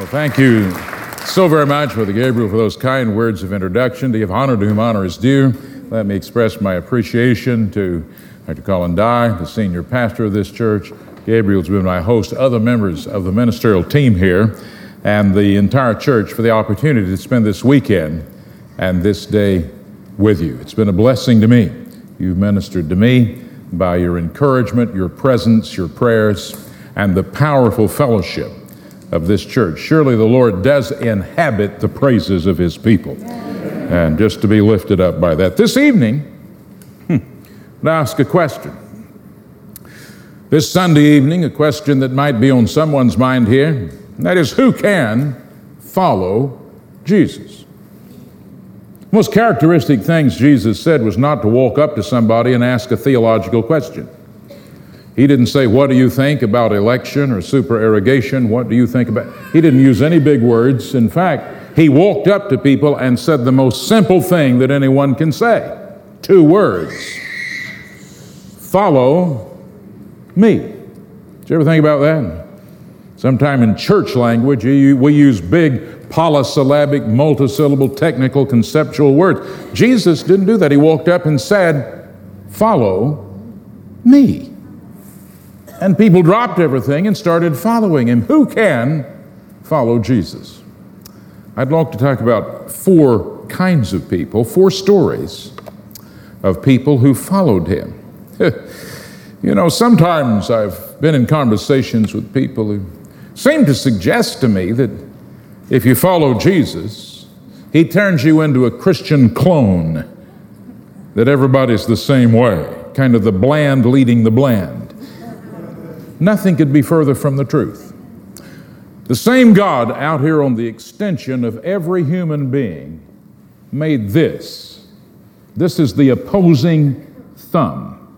Well, thank you so very much, Brother Gabriel, for those kind words of introduction. To give honor to whom honor is due, let me express my appreciation to Dr. Colin Dye, the senior pastor of this church. Gabriel's been my host, other members of the ministerial team here, and the entire church for the opportunity to spend this weekend and this day with you. It's been a blessing to me. You've ministered to me by your encouragement, your presence, your prayers, and the powerful fellowship of this church. Surely the Lord does inhabit the praises of his people. And just to be lifted up by that. This evening, I ask a question. This Sunday evening, a question that might be on someone's mind here, and that is, who can follow Jesus? The most characteristic things Jesus said was not to walk up to somebody and ask a theological question. He didn't say, what do you think about election or supererogation? What do you think about? He didn't use any big words. In fact, he walked up to people and said the most simple thing that anyone can say. 2 words. Follow me. Did you ever think about that? Sometime in church language, we use big polysyllabic, multisyllable, technical, conceptual words. Jesus didn't do that. He walked up and said, follow me. And people dropped everything and started following him. Who can follow Jesus? I'd like to talk about 4 kinds of people, 4 stories of people who followed him. You know, sometimes I've been in conversations with people who seem to suggest to me that if you follow Jesus, he turns you into a Christian clone, that everybody's the same way, kind of the bland leading the bland. Nothing could be further from the truth. The same God out here on the extension of every human being made this. This is the opposing thumb.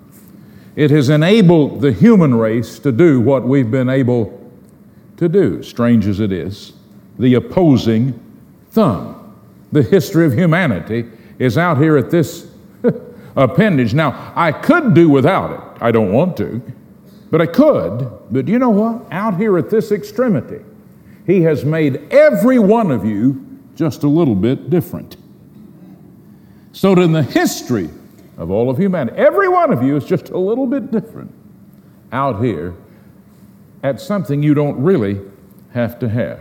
It has enabled the human race to do what we've been able to do, strange as it is, the opposing thumb. The history of humanity is out here at this appendage. Now, I could do without it. I don't want to. But I could, but you know what? Out here at this extremity, he has made every one of you just a little bit different. So in the history of all of humanity, every one of you is just a little bit different out here at something you don't really have to have.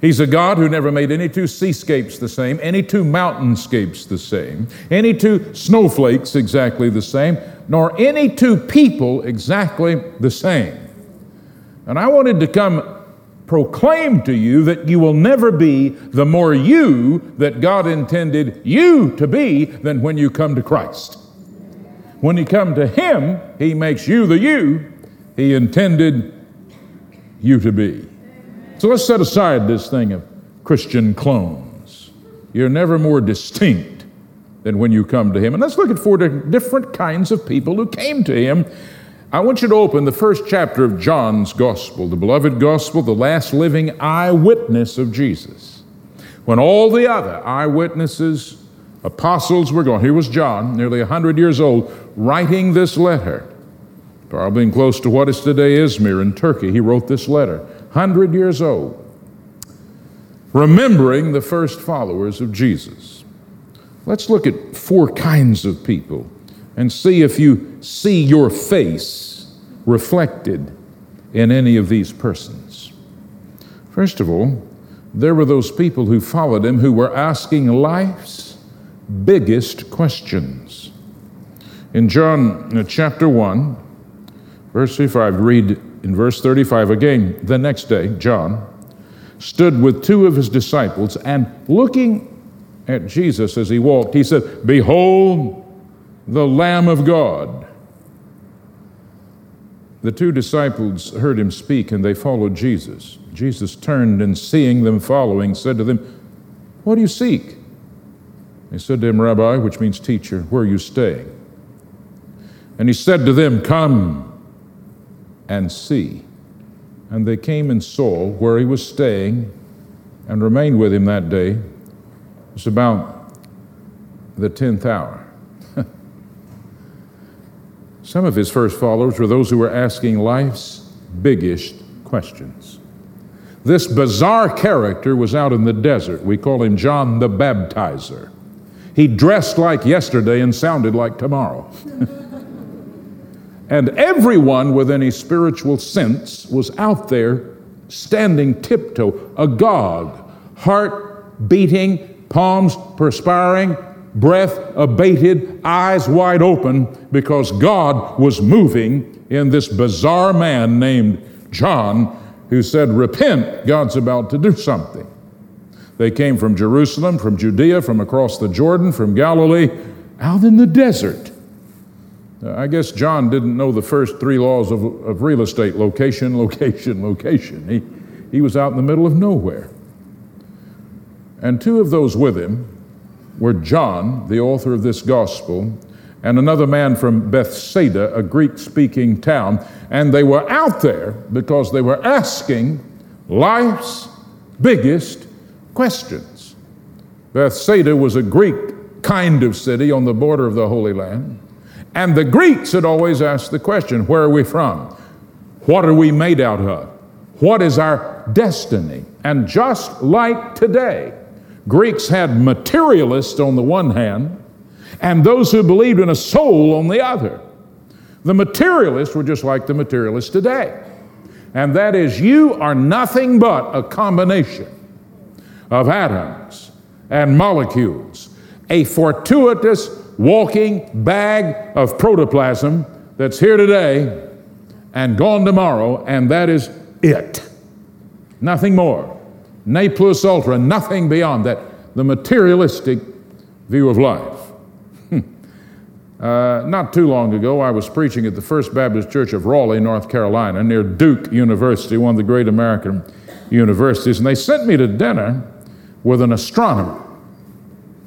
He's a God who never made any 2 seascapes the same, any 2 mountainscapes the same, any 2 snowflakes exactly the same, nor any 2 people exactly the same. And I wanted to come proclaim to you that you will never be the more you that God intended you to be than when you come to Christ. When you come to him, he makes you the you he intended you to be. So let's set aside this thing of Christian clones. You're never more distinct than when you come to him. And let's look at 4 different kinds of people who came to him. I want you to open the first chapter of John's gospel, the beloved gospel, the last living eyewitness of Jesus. When all the other eyewitnesses, apostles were gone, here was John, nearly 100 years old, writing this letter. Probably close to what is today Izmir in Turkey, he wrote this letter. 100 years old, remembering the first followers of Jesus. Let's look at 4 kinds of people and see if you see your face reflected in any of these persons. First of all, there were those people who followed him who were asking life's biggest questions. In John chapter 1, verse 35, read in verse 35 again, the next day, John stood with 2 of his disciples and looking at Jesus as he walked, he said, behold, the Lamb of God. The 2 disciples heard him speak and they followed Jesus. Jesus turned and seeing them following, said to them, what do you seek? They said to him, Rabbi, which means teacher, where are you staying? And he said to them, come and see. And they came and saw where he was staying and remained with him that day. It's about the 10th hour. Some of his first followers were those who were asking life's biggest questions. This bizarre character was out in the desert. We call him John the Baptizer. He dressed like yesterday and sounded like tomorrow. And everyone with any spiritual sense was out there standing tiptoe, agog, heart beating, palms perspiring, breath abated, eyes wide open, because God was moving in this bizarre man named John who said, "Repent, God's about to do something." They came from Jerusalem, from Judea, from across the Jordan, from Galilee, out in the desert. I guess John didn't know the first three laws of real estate: location, location, location. He was out in the middle of nowhere. And two of those with him were John, the author of this gospel, and another man from Bethsaida, a Greek-speaking town, and they were out there because they were asking life's biggest questions. Bethsaida was a Greek kind of city on the border of the Holy Land. And the Greeks had always asked the question, where are we from? What are we made out of? What is our destiny? And just like today, Greeks had materialists on the one hand and those who believed in a soul on the other. The materialists were just like the materialists today. And that is, you are nothing but a combination of atoms and molecules, a fortuitous walking bag of protoplasm that's here today and gone tomorrow, and that is it. Nothing more. Ne plus ultra, nothing beyond that. The materialistic view of life. Not too long ago, I was preaching at the First Baptist Church of Raleigh, North Carolina, near Duke University, one of the great American universities, and they sent me to dinner with an astronomer.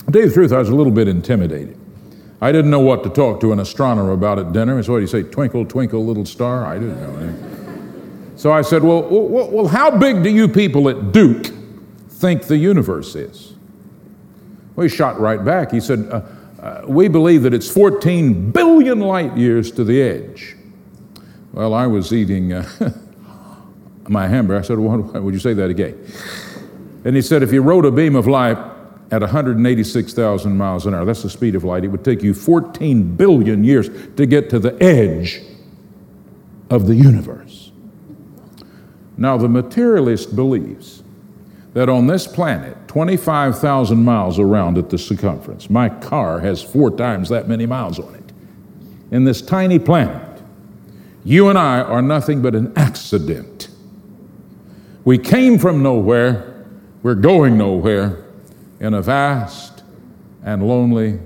To tell you the truth, I was a little bit intimidated. I didn't know what to talk to an astronomer about at dinner. So what do you say, twinkle, twinkle, little star? I didn't know anything. So I said, well, how big do you people at Duke think the universe is? Well, he shot right back. He said, we believe that it's 14 billion light years to the edge. Well, I was eating my hamburger. I said, well, would you say that again? And he said, if you rode a beam of light at 186,000 miles an hour, that's the speed of light, it would take you 14 billion years to get to the edge of the universe. Now, the materialist believes that on this planet, 25,000 miles around at the circumference, my car has 4 times that many miles on it. In this tiny planet, you and I are nothing but an accident. We came from nowhere, we're going nowhere, in a vast and lonely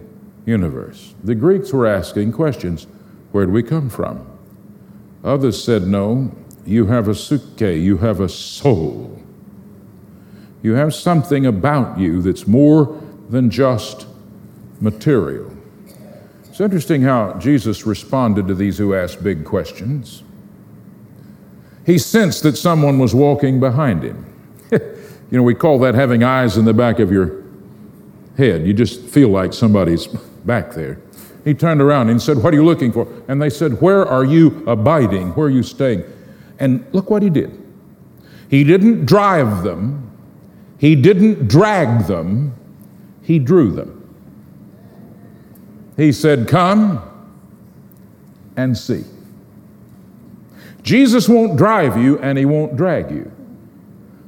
universe. The Greeks were asking questions. Where did we come from? Others said, no, you have a psyche, you have a soul. You have something about you that's more than just material. It's interesting how Jesus responded to these who asked big questions. He sensed that someone was walking behind him. You know, we call that having eyes in the back of your head. You just feel like somebody's back there. He turned around and said, what are you looking for? And they said, where are you abiding? Where are you staying? And look what he did. He didn't drive them. He didn't drag them. He drew them. He said, come and see. Jesus won't drive you and he won't drag you.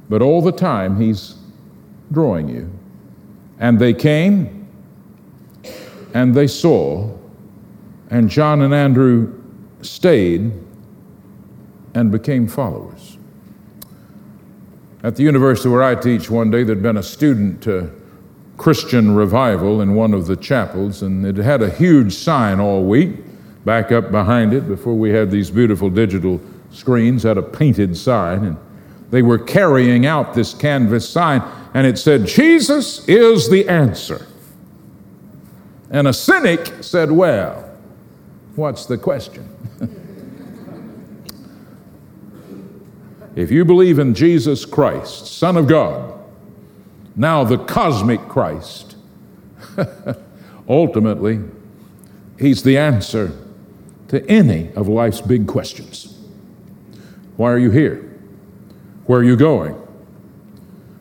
But all the time, he's drawing you. And they came, and they saw, and John and Andrew stayed and became followers. At the university where I teach one day, there'd been a student Christian revival in one of the chapels, and it had a huge sign all week, back up behind it, before we had these beautiful digital screens, had a painted sign, and they were carrying out this canvas sign, and it said, Jesus is the answer. And a cynic said, well, what's the question? If you believe in Jesus Christ, Son of God, now the cosmic Christ, ultimately, he's the answer to any of life's big questions. Why are you here? Where are you going?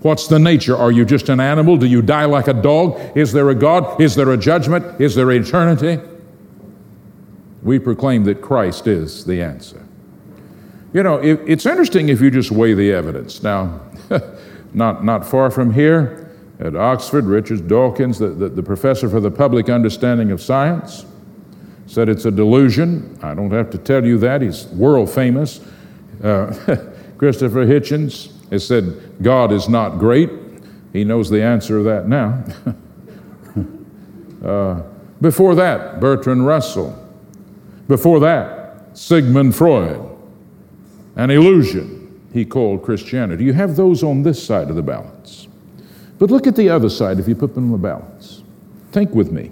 What's the nature? Are you just an animal? Do you die like a dog? Is there a God? Is there a judgment? Is there eternity? We proclaim that Christ is the answer. You know, it's interesting if you just weigh the evidence. Now, not far from here at Oxford, Richard Dawkins, the professor for the public understanding of science, said it's a delusion. I don't have to tell you that. He's world famous. Christopher Hitchens has said, God is not great. He knows the answer to that now. Before that, Bertrand Russell. Before that, Sigmund Freud. An illusion, he called Christianity. You have those on this side of the balance. But look at the other side if you put them on the balance. Think with me.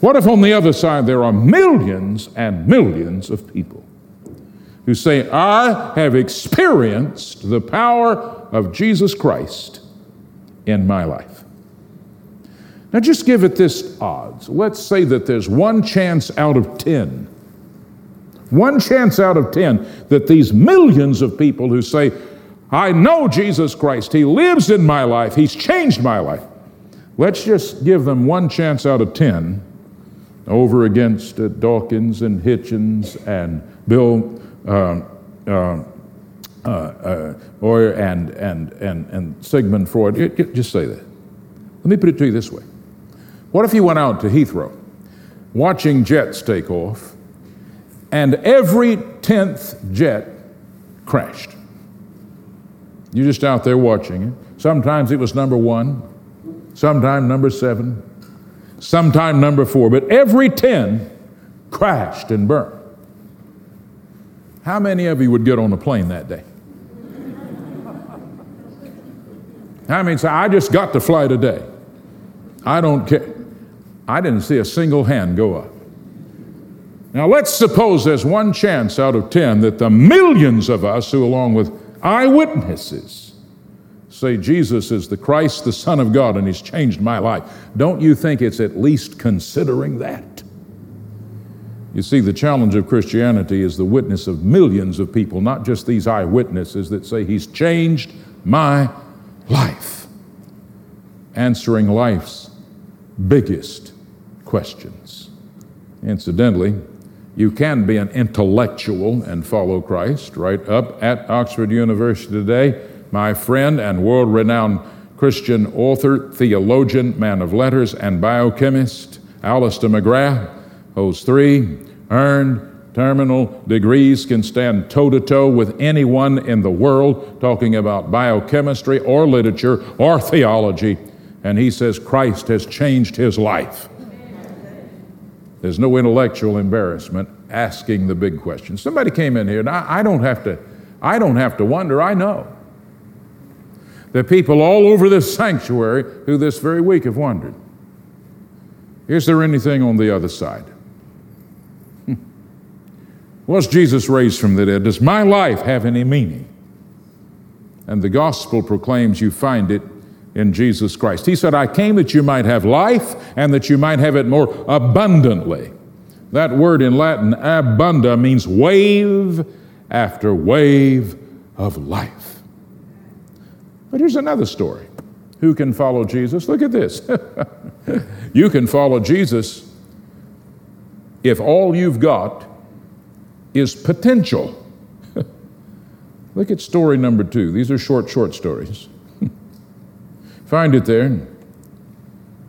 What if on the other side there are millions and millions of people who say, I have experienced the power of Jesus Christ in my life? Now just give it this odds. Let's say that there's 1 chance out of 10. 1 chance out of 10 that these millions of people who say, I know Jesus Christ, he lives in my life, he's changed my life. Let's just give them 1 chance out of 10 over against Dawkins and Hitchens and Bill Oyer and Sigmund Freud. Just say that. Let me put it to you this way. What if you went out to Heathrow watching jets take off and every 10th jet crashed? You're just out there watching it. Sometimes it was number 1, sometime number 7, sometime number 4, but every 10 crashed and burned. How many of you would get on a plane that day? I mean, so I just got to fly today. I don't care. I didn't see a single hand go up. Now let's suppose there's 1 chance out of 10 that the millions of us who, along with eyewitnesses, say Jesus is the Christ, the Son of God, and he's changed my life. Don't you think it's at least considering that? You see, the challenge of Christianity is the witness of millions of people, not just these eyewitnesses that say he's changed my life. Answering life's biggest questions. Incidentally, you can be an intellectual and follow Christ. Right up at Oxford University today, my friend and world-renowned Christian author, theologian, man of letters, and biochemist, Alistair McGrath, holds 3 earned terminal degrees, can stand toe-to-toe with anyone in the world talking about biochemistry or literature or theology, and he says Christ has changed his life. There's no intellectual embarrassment asking the big question. Somebody came in here, and I don't have to wonder, I know. There are people all over this sanctuary who this very week have wondered, is there anything on the other side? Was Jesus raised from the dead? Does my life have any meaning? And the gospel proclaims you find it in Jesus Christ. He said, I came that you might have life and that you might have it more abundantly. That word in Latin, abunda, means wave after wave of life. But here's another story. Who can follow Jesus? Look at this. You can follow Jesus if all you've got is potential. Look at story number 2. These are short stories. Find it there.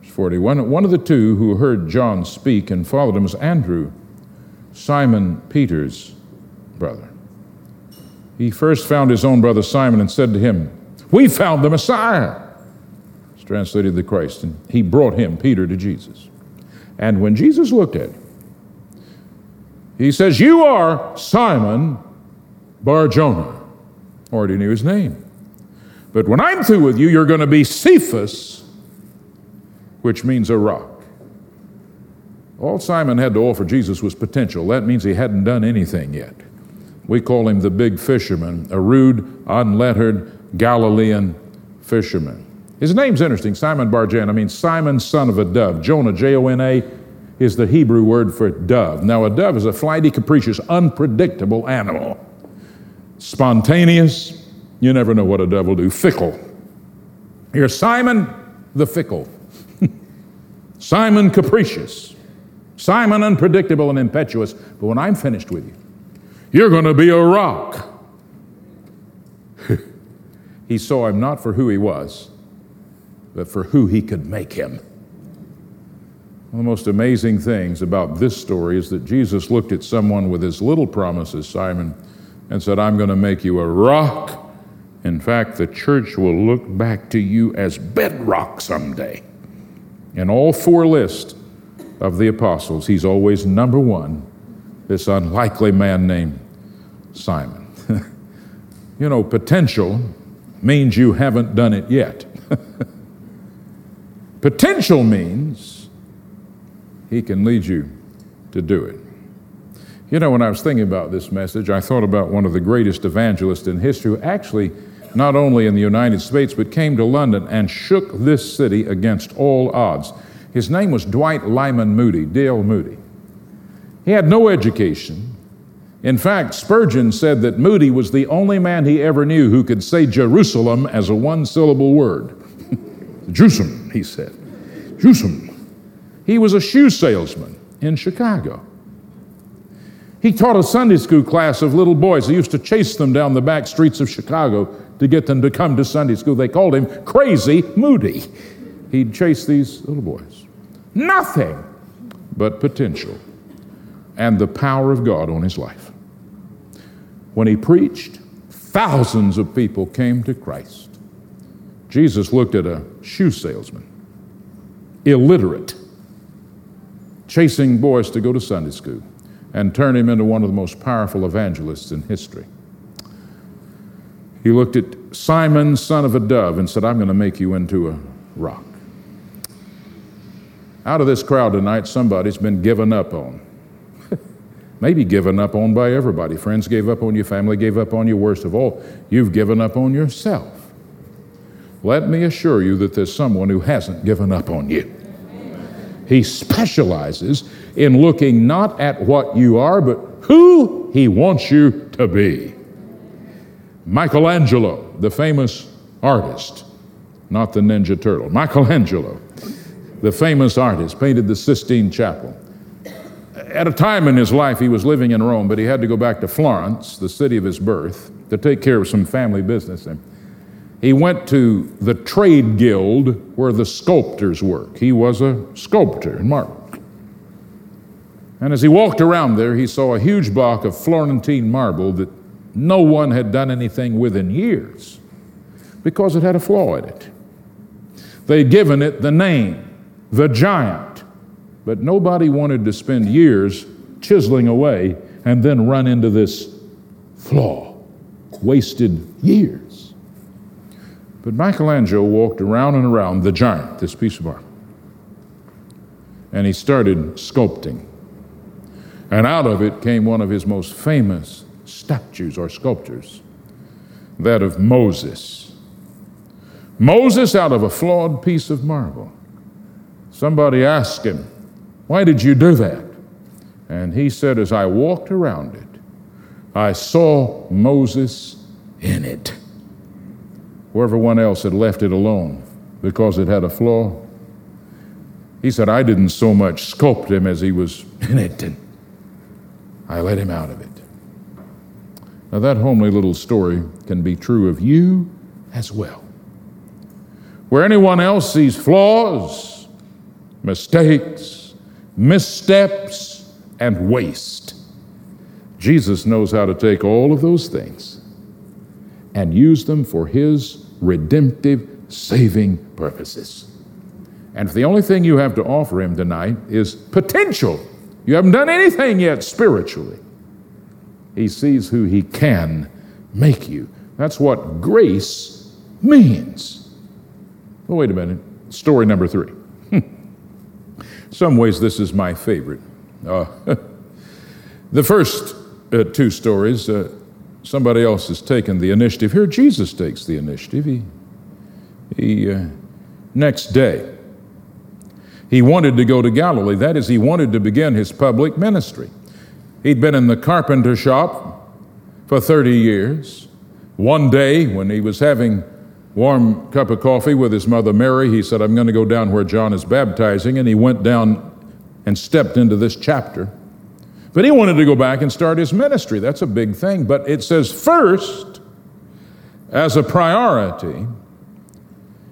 Verse 41. One of the two who heard John speak and followed him was Andrew, Simon Peter's brother. He first found his own brother Simon and said to him, we found the Messiah. It's translated the Christ. And he brought him, Peter, to Jesus. And when Jesus looked at him, he says, you are Simon Bar-Jonah. Already knew his name. But when I'm through with you, you're going to be Cephas, which means a rock. All Simon had to offer Jesus was potential. That means he hadn't done anything yet. We call him the big fisherman, a rude, unlettered Galilean fisherman. His name's interesting. Simon Bar-Jonah means Simon, son of a dove. Jonah, J-O-N-A, is the Hebrew word for dove. Now, a dove is a flighty, capricious, unpredictable animal. Spontaneous. You never know what a dove will do. Fickle. Here's Simon the fickle, Simon capricious, Simon unpredictable and impetuous. But when I'm finished with you, you're going to be a rock. He saw him not for who he was, but for who he could make him. One of the most amazing things about this story is that Jesus looked at someone with as little promise as Simon and said, I'm going to make you a rock. In fact, the church will look back to you as bedrock someday. In all four lists of the apostles, he's always number one, this unlikely man named Simon. You know, potential means you haven't done it yet. Potential means he can lead you to do it. You know, when I was thinking about this message, I thought about one of the greatest evangelists in history who actually not only in the United States but came to London and shook this city against all odds. His name was Dwight Lyman Moody, D.L. Moody. He had no education. In fact, Spurgeon said that Moody was the only man he ever knew who could say Jerusalem as a one-syllable word. Jusum, he said. Jusum. He was a shoe salesman in Chicago. He taught a Sunday school class of little boys. He used to chase them down the back streets of Chicago to get them to come to Sunday school. They called him Crazy Moody. He'd chase these little boys. Nothing but potential and the power of God on his life. When he preached, thousands of people came to Christ. Jesus looked at a shoe salesman, illiterate, chasing boys to go to Sunday school, and turned him into one of the most powerful evangelists in history. He looked at Simon, son of a dove, and said, I'm going to make you into a rock. Out of this crowd tonight, somebody's been given up on. Maybe given up on by everybody. Friends gave up on you, family gave up on you, worst of all, you've given up on yourself. Let me assure you that there's someone who hasn't given up on you. He specializes in looking not at what you are, but who he wants you to be. Michelangelo, the famous artist, not the Ninja Turtle. Michelangelo, the famous artist, painted the Sistine Chapel. At a time in his life, he was living in Rome, but he had to go back to Florence, the city of his birth, to take care of some family business. And he went to the trade guild where the sculptors work. He was a sculptor in marble. And as he walked around there, he saw a huge block of Florentine marble that no one had done anything with in years because it had a flaw in it. They'd given it the name, the Giant. But nobody wanted to spend years chiseling away and then run into this flaw. Wasted years. But Michelangelo walked around and around the Giant, this piece of art. And he started sculpting. And out of it came one of his most famous statues or sculptures, that of Moses. Moses out of a flawed piece of marble. Somebody asked him, why did you do that? And he said, as I walked around it, I saw Moses in it. Where everyone else had left it alone because it had a flaw, he said, I didn't so much sculpt him as he was in it, and I let him out of it. Now that homely little story can be true of you as well. Where anyone else sees flaws, mistakes, missteps, and waste, Jesus knows how to take all of those things and use them for his redemptive, saving purposes. And if the only thing you have to offer him tonight is potential, you haven't done anything yet spiritually, he sees who he can make you. That's what grace means. Oh, wait a minute. Story number 3. Some ways this is my favorite. The first two stories, somebody else has taken the initiative. Here Jesus takes the initiative. Next day, he wanted to go to Galilee. That is, he wanted to begin his public ministry. He'd been in the carpenter shop for 30 years. One day when he was having warm cup of coffee with his mother Mary, he said, I'm going to go down where John is baptizing, and he went down and stepped into this chapter. But he wanted to go back and start his ministry. That's a big thing. But it says first, as a priority,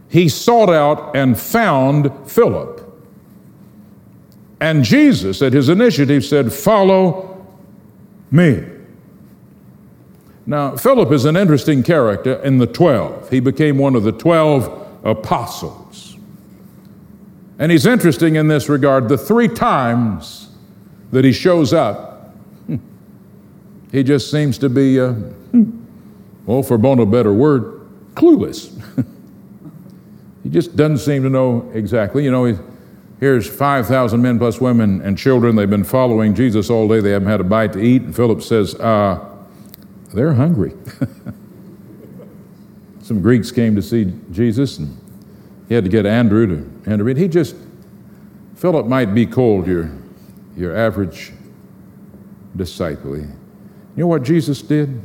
he sought out and found Philip. And Jesus, at his initiative, said, follow me. Now, Philip is an interesting character in the 12. He became one of the 12 apostles. And he's interesting in this regard. The three times that he shows up, he just seems to be, well, for want of a better word, clueless. He just doesn't seem to know exactly. You know, here's 5,000 men plus women and children. They've been following Jesus all day. They haven't had a bite to eat. And Philip says, they're hungry. Some Greeks came to see Jesus, and he had to get Andrew to enter in. Philip might be called your average disciple. You know what Jesus did?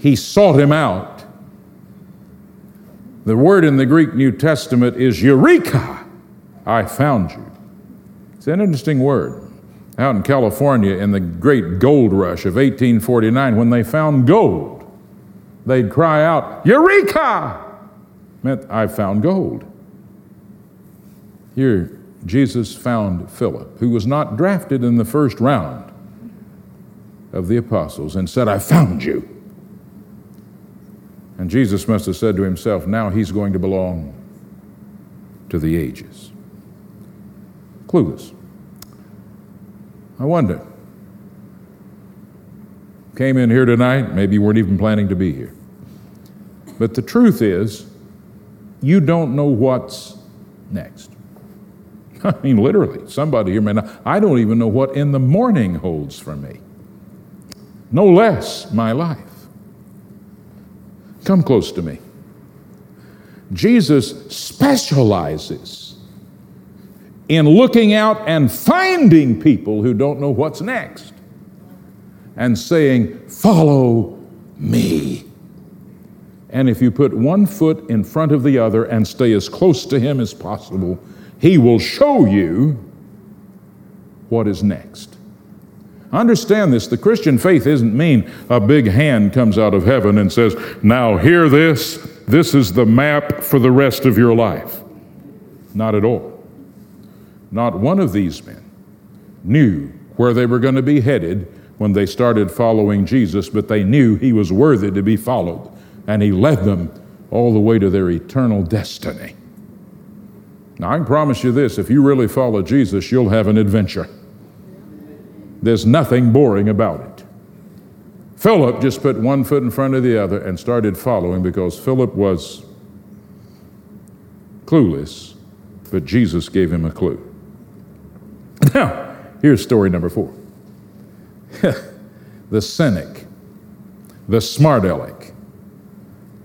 He sought him out. The word in the Greek New Testament is eureka, I found you. It's an interesting word. Out in California in the great gold rush of 1849, when they found gold, they'd cry out, eureka! Meant, I found gold. Here, Jesus found Philip, who was not drafted in the first round of the apostles, and said, I found you. And Jesus must have said to himself, now he's going to belong to the ages. Clueless. I wonder, came in here tonight, maybe you weren't even planning to be here. But the truth is, you don't know what's next. I mean, literally, somebody here may not. I don't even know what in the morning holds for me. No less my life. Come close to me. Jesus specializes in looking out and finding people who don't know what's next and saying, follow me. And if you put one foot in front of the other and stay as close to him as possible, he will show you what is next. Understand this, the Christian faith isn't mean a big hand comes out of heaven and says, now hear this, this is the map for the rest of your life. Not at all. Not one of these men knew where they were going to be headed when they started following Jesus, but they knew he was worthy to be followed, and he led them all the way to their eternal destiny. Now, I can promise you this, if you really follow Jesus, you'll have an adventure. There's nothing boring about it. Philip just put one foot in front of the other and started following because Philip was clueless, but Jesus gave him a clue. Now, here's story number 4. The cynic, the smart aleck,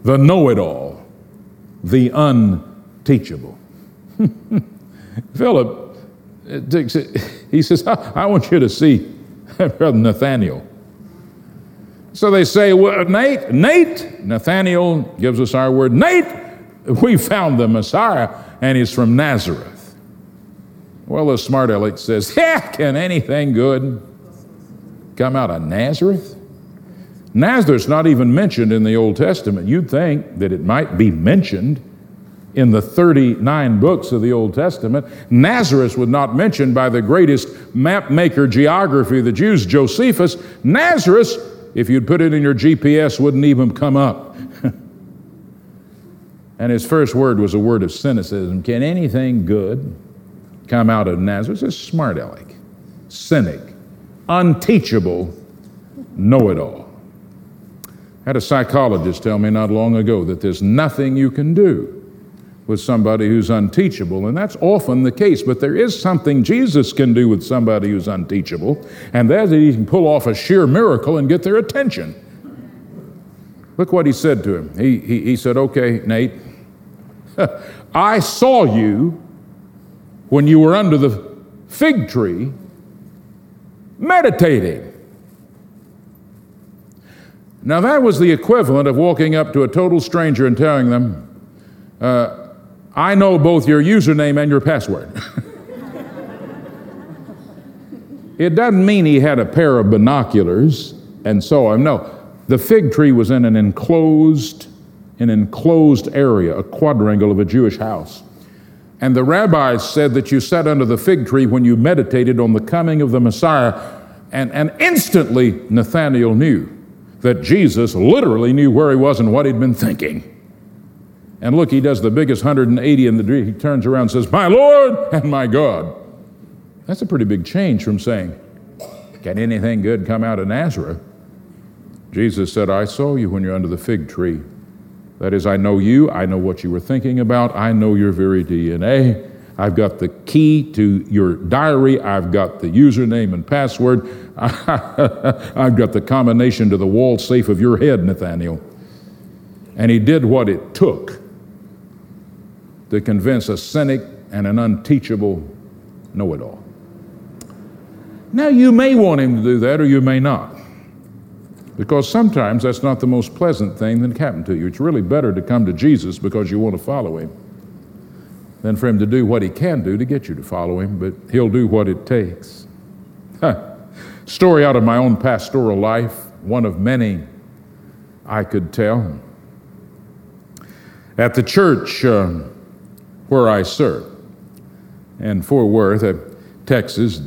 the know-it-all, the unteachable. Philip, he says, I want you to see Brother Nathaniel. So they say, well, Nate, Nathaniel gives us our word, Nate, we found the Messiah, and he's from Nazareth. Well, the smart aleck says, can anything good come out of Nazareth? Nazareth's not even mentioned in the Old Testament. You'd think that it might be mentioned in the 39 books of the Old Testament. Nazareth was not mentioned by the greatest map maker geography of the Jews, Josephus. Nazareth, if you'd put it in your GPS, wouldn't even come up. And his first word was a word of cynicism. Can anything good come out of Nazareth? It's a smart aleck, cynic, unteachable, know-it-all. I had a psychologist tell me not long ago that there's nothing you can do with somebody who's unteachable, and that's often the case, but there is something Jesus can do with somebody who's unteachable, and that is he can pull off a sheer miracle and get their attention. Look what he said to him. He said, okay, Nate, I saw you when you were under the fig tree, meditating. Now that was the equivalent of walking up to a total stranger and telling them, I know both your username and your password. It doesn't mean he had a pair of binoculars and saw him. No, the fig tree was in an enclosed area, a quadrangle of a Jewish house. And the rabbis said that you sat under the fig tree when you meditated on the coming of the Messiah. And instantly Nathanael knew that Jesus literally knew where he was and what he'd been thinking. And look, he does the biggest 180 in the tree. He turns around and says, "My Lord and my God." That's a pretty big change from saying, "Can anything good come out of Nazareth?" Jesus said, "I saw you when you're under the fig tree. That is, I know you, I know what you were thinking about, I know your very DNA. I've got the key to your diary, I've got the username and password, I've got the combination to the wall safe of your head, Nathanael." And he did what it took to convince a cynic and an unteachable know-it-all. Now you may want him to do that or you may not, because sometimes that's not the most pleasant thing that happened to you. It's really better to come to Jesus because you want to follow him than for him to do what he can do to get you to follow him, but he'll do what it takes. Story out of my own pastoral life, one of many I could tell. At the church where I served in Fort Worth, Texas,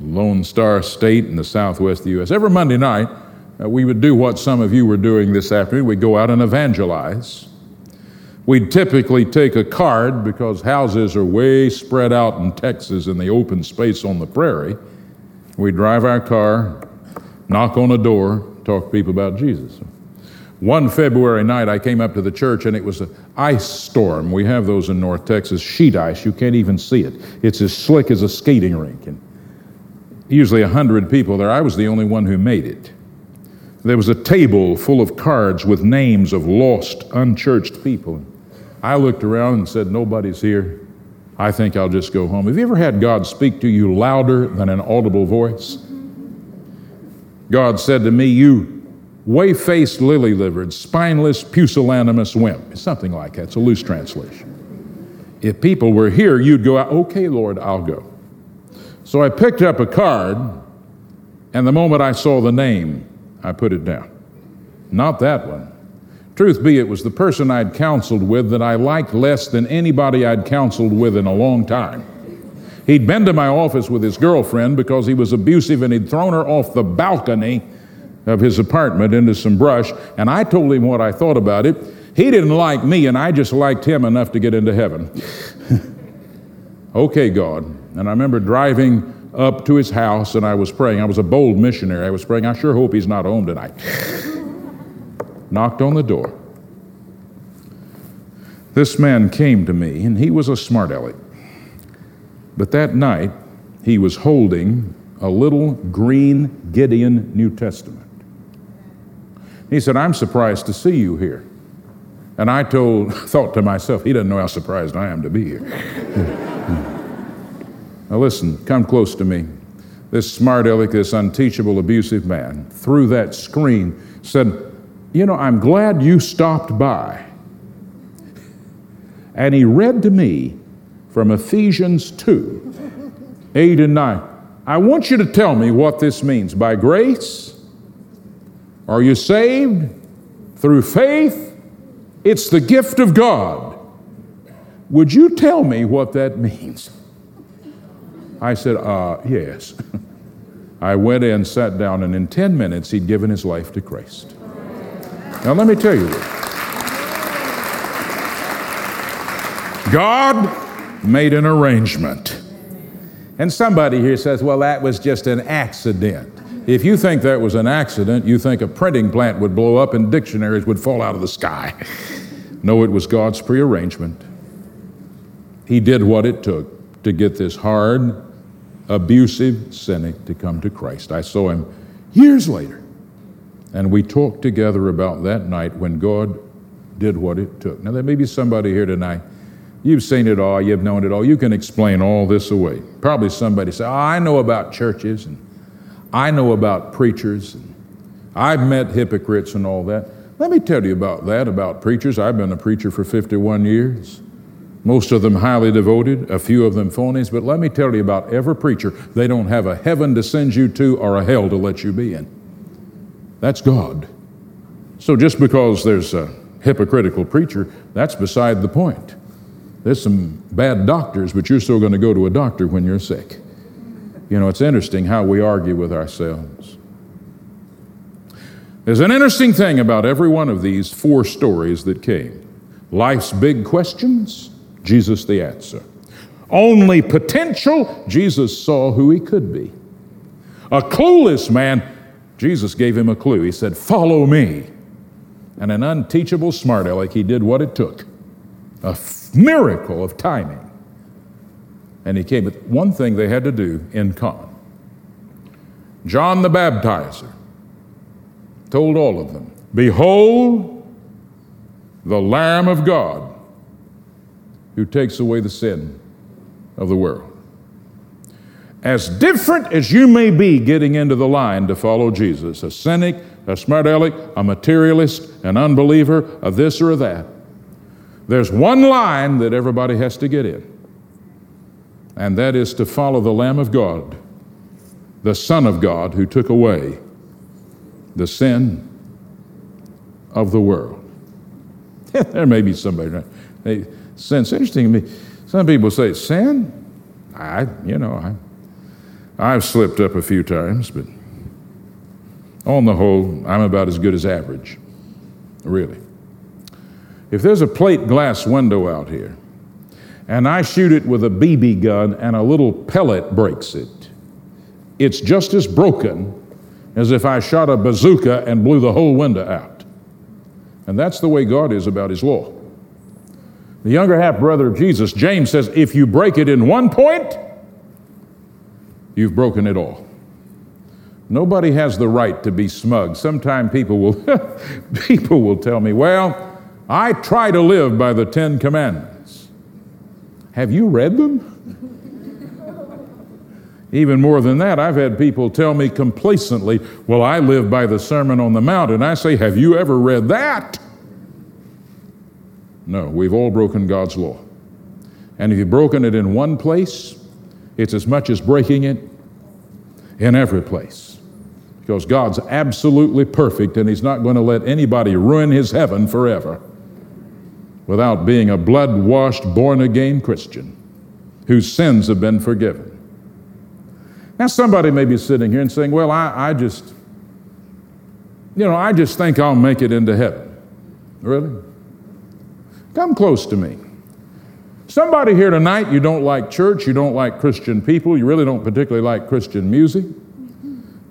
Lone Star State in the southwest of the U.S., every Monday night, we would do what some of you were doing this afternoon. We'd go out and evangelize. We'd typically take a card because houses are way spread out in Texas in the open space on the prairie. We'd drive our car, knock on a door, talk to people about Jesus. One February night, I came up to the church and it was an ice storm. We have those in North Texas, sheet ice. You can't even see it. It's as slick as a skating rink. And usually 100 people there. I was the only one who made it. There was a table full of cards with names of lost, unchurched people. I looked around and said, "Nobody's here. I think I'll just go home." Have you ever had God speak to you louder than an audible voice? God said to me, "You way-faced, lily-livered, spineless, pusillanimous wimp." It's something like that. It's a loose translation. If people were here, you'd go out, "Okay, Lord, I'll go." So I picked up a card, and the moment I saw the name, I put it down. Not that one. Truth be, it was the person I'd counseled with that I liked less than anybody I'd counseled with in a long time. He'd been to my office with his girlfriend because he was abusive and he'd thrown her off the balcony of his apartment into some brush, and I told him what I thought about it. He didn't like me, and I just liked him enough to get into heaven. Okay, God. And I remember driving up to his house and I was praying. I was a bold missionary. I was praying, "I sure hope he's not home tonight." Knocked on the door. This man came to me and he was a smart aleck. But that night he was holding a little green Gideon New Testament. He said, "I'm surprised to see you here." And I thought to myself, he doesn't know how surprised I am to be here. Now listen, come close to me. This smart aleck, this unteachable, abusive man, through that screen said, "You know, I'm glad you stopped by." And he read to me from Ephesians 2:8-9. "I want you to tell me what this means. By grace, are you saved? Through faith, it's the gift of God. Would you tell me what that means?" I said, "Yes." I went in, sat down, and in 10 minutes, he'd given his life to Christ. Now, let me tell you this. God made an arrangement. And somebody here says, "Well, that was just an accident." If you think that was an accident, you think a printing plant would blow up and dictionaries would fall out of the sky. No, it was God's prearrangement. He did what it took to get this hard, abusive cynic to come to Christ. I saw him years later, and we talked together about that night when God did what it took. Now, there may be somebody here tonight, you've seen it all, you've known it all, you can explain all this away. Probably somebody said, "I know about churches, and I know about preachers, and I've met hypocrites and all that. Let me tell you about that, about preachers. I've been a preacher for 51 years. Most of them highly devoted, a few of them phonies, but let me tell you about every preacher. They don't have a heaven to send you to or a hell to let you be in. That's God. So just because there's a hypocritical preacher, that's beside the point. There's some bad doctors, but you're still going to go to a doctor when you're sick. You know, it's interesting how we argue with ourselves. There's an interesting thing about every one of these four stories that came. Life's big questions, Jesus the answer. Only potential, Jesus saw who he could be. A clueless man, Jesus gave him a clue. He said, "Follow me." And an unteachable smart aleck, he did what it took. A miracle of timing. And he came with one thing they had to do in common. John the Baptizer told all of them, "Behold the Lamb of God who takes away the sin of the world." As different as you may be getting into the line to follow Jesus, a cynic, a smart aleck, a materialist, an unbeliever, a this or a that, there's one line that everybody has to get in, and that is to follow the Lamb of God, the Son of God, who took away the sin of the world. There may be somebody, right? Hey, sin's interesting to me. Some people say, sin? I've slipped up a few times, but on the whole, I'm about as good as average, really. If there's a plate glass window out here, and I shoot it with a BB gun and a little pellet breaks it, it's just as broken as if I shot a bazooka and blew the whole window out. And that's the way God is about his law. The younger half-brother of Jesus, James, says, if you break it in one point, you've broken it all. Nobody has the right to be smug. Sometimes people will tell me, well, I try to live by the Ten Commandments. Have you read them? Even more than that, I've had people tell me complacently, well, I live by the Sermon on the Mount, and I say, have you ever read that? No, we've all broken God's law. And if you've broken it in one place, it's as much as breaking it in every place. Because God's absolutely perfect, and he's not going to let anybody ruin his heaven forever without being a blood-washed, born-again Christian whose sins have been forgiven. Now somebody may be sitting here and saying, well, I just think I'll make it into heaven. Really? Come close to me. Somebody here tonight, you don't like church, you don't like Christian people, you really don't particularly like Christian music.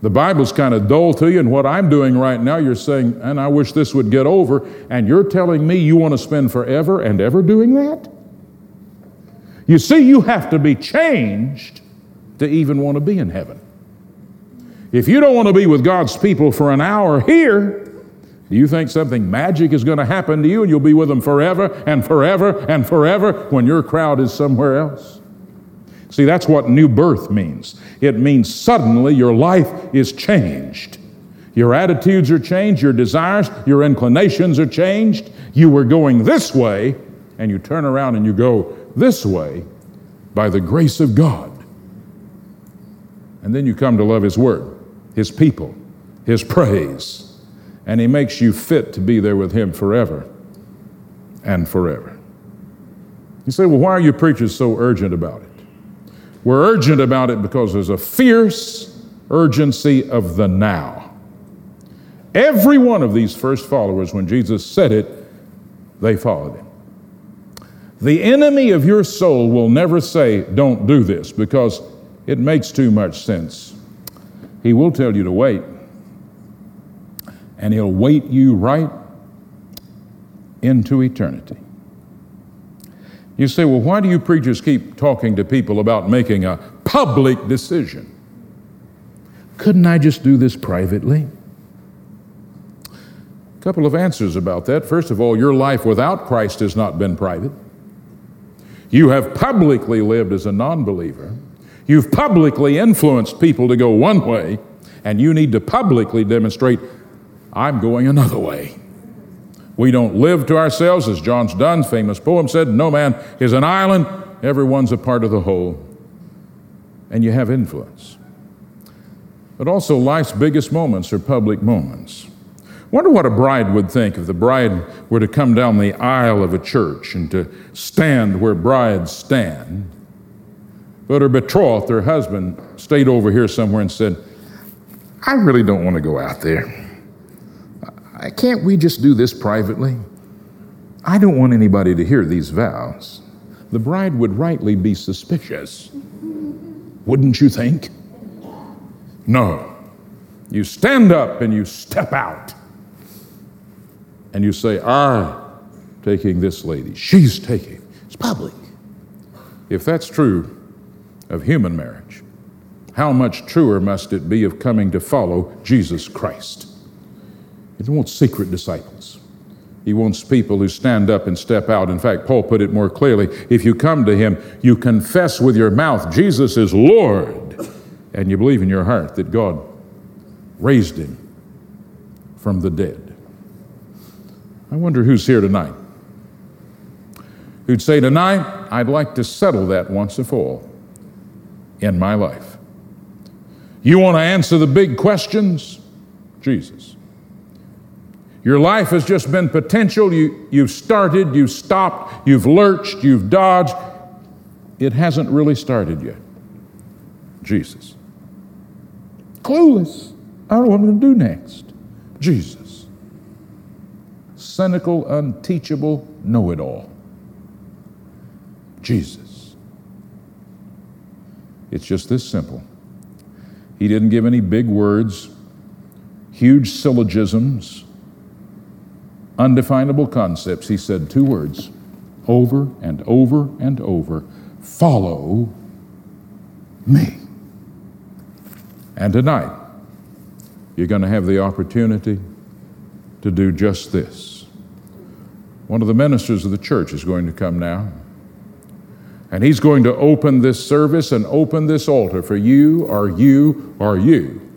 The Bible's kind of dull to you, and what I'm doing right now, you're saying, and I wish this would get over, and you're telling me you want to spend forever and ever doing that? You see, you have to be changed to even want to be in heaven. If you don't want to be with God's people for an hour here, you think something magic is going to happen to you and you'll be with them forever and forever and forever when your crowd is somewhere else. See, that's what new birth means. It means suddenly your life is changed. Your attitudes are changed, your desires, your inclinations are changed. You were going this way and you turn around and you go this way by the grace of God. And then you come to love his word, his people, his praise, and he makes you fit to be there with him forever and forever. You say, well, why are you preachers so urgent about it? We're urgent about it because there's a fierce urgency of the now. Every one of these first followers, when Jesus said it, they followed him. The enemy of your soul will never say, don't do this, because it makes too much sense. He will tell you to wait, and he'll wait you right into eternity. You say, well, why do you preachers keep talking to people about making a public decision? Couldn't I just do this privately? A couple of answers about that. First of all, your life without Christ has not been private. You have publicly lived as a non-believer. You've publicly influenced people to go one way, and you need to publicly demonstrate, I'm going another way. We don't live to ourselves, as John's Donne's famous poem said, no man is an island, everyone's a part of the whole. And you have influence. But also life's biggest moments are public moments. Wonder what a bride would think if the bride were to come down the aisle of a church and to stand where brides stand, but her betrothed, her husband, stayed over here somewhere and said, I really don't want to go out there. Can't we just do this privately? I don't want anybody to hear these vows. The bride would rightly be suspicious. Wouldn't you think? No. You stand up and you step out. And you say, I'm taking this lady. She's taking. It's public. If that's true of human marriage, how much truer must it be of coming to follow Jesus Christ? He wants secret disciples. He wants people who stand up and step out. In fact, Paul put it more clearly. If you come to him, you confess with your mouth, Jesus is Lord, and you believe in your heart that God raised him from the dead. I wonder who's here tonight who'd say, tonight, I'd like to settle that once and for all in my life. You want to answer the big questions? Jesus. Your life has just been potential. You've started, you've stopped, you've lurched, you've dodged. It hasn't really started yet. Jesus. Clueless. I don't know what I'm going to do next. Jesus. Cynical, unteachable, know-it-all. Jesus. It's just this simple. He didn't give any big words, huge syllogisms, undefinable concepts. He said two words over and over and over: follow me. And tonight, you're going to have the opportunity to do just this. One of the ministers of the church is going to come now, and he's going to open this service and open this altar for you or you or you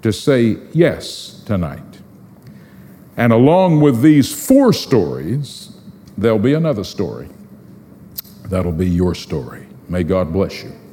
to say yes tonight. And along with these four stories, there'll be another story. That'll be your story. May God bless you.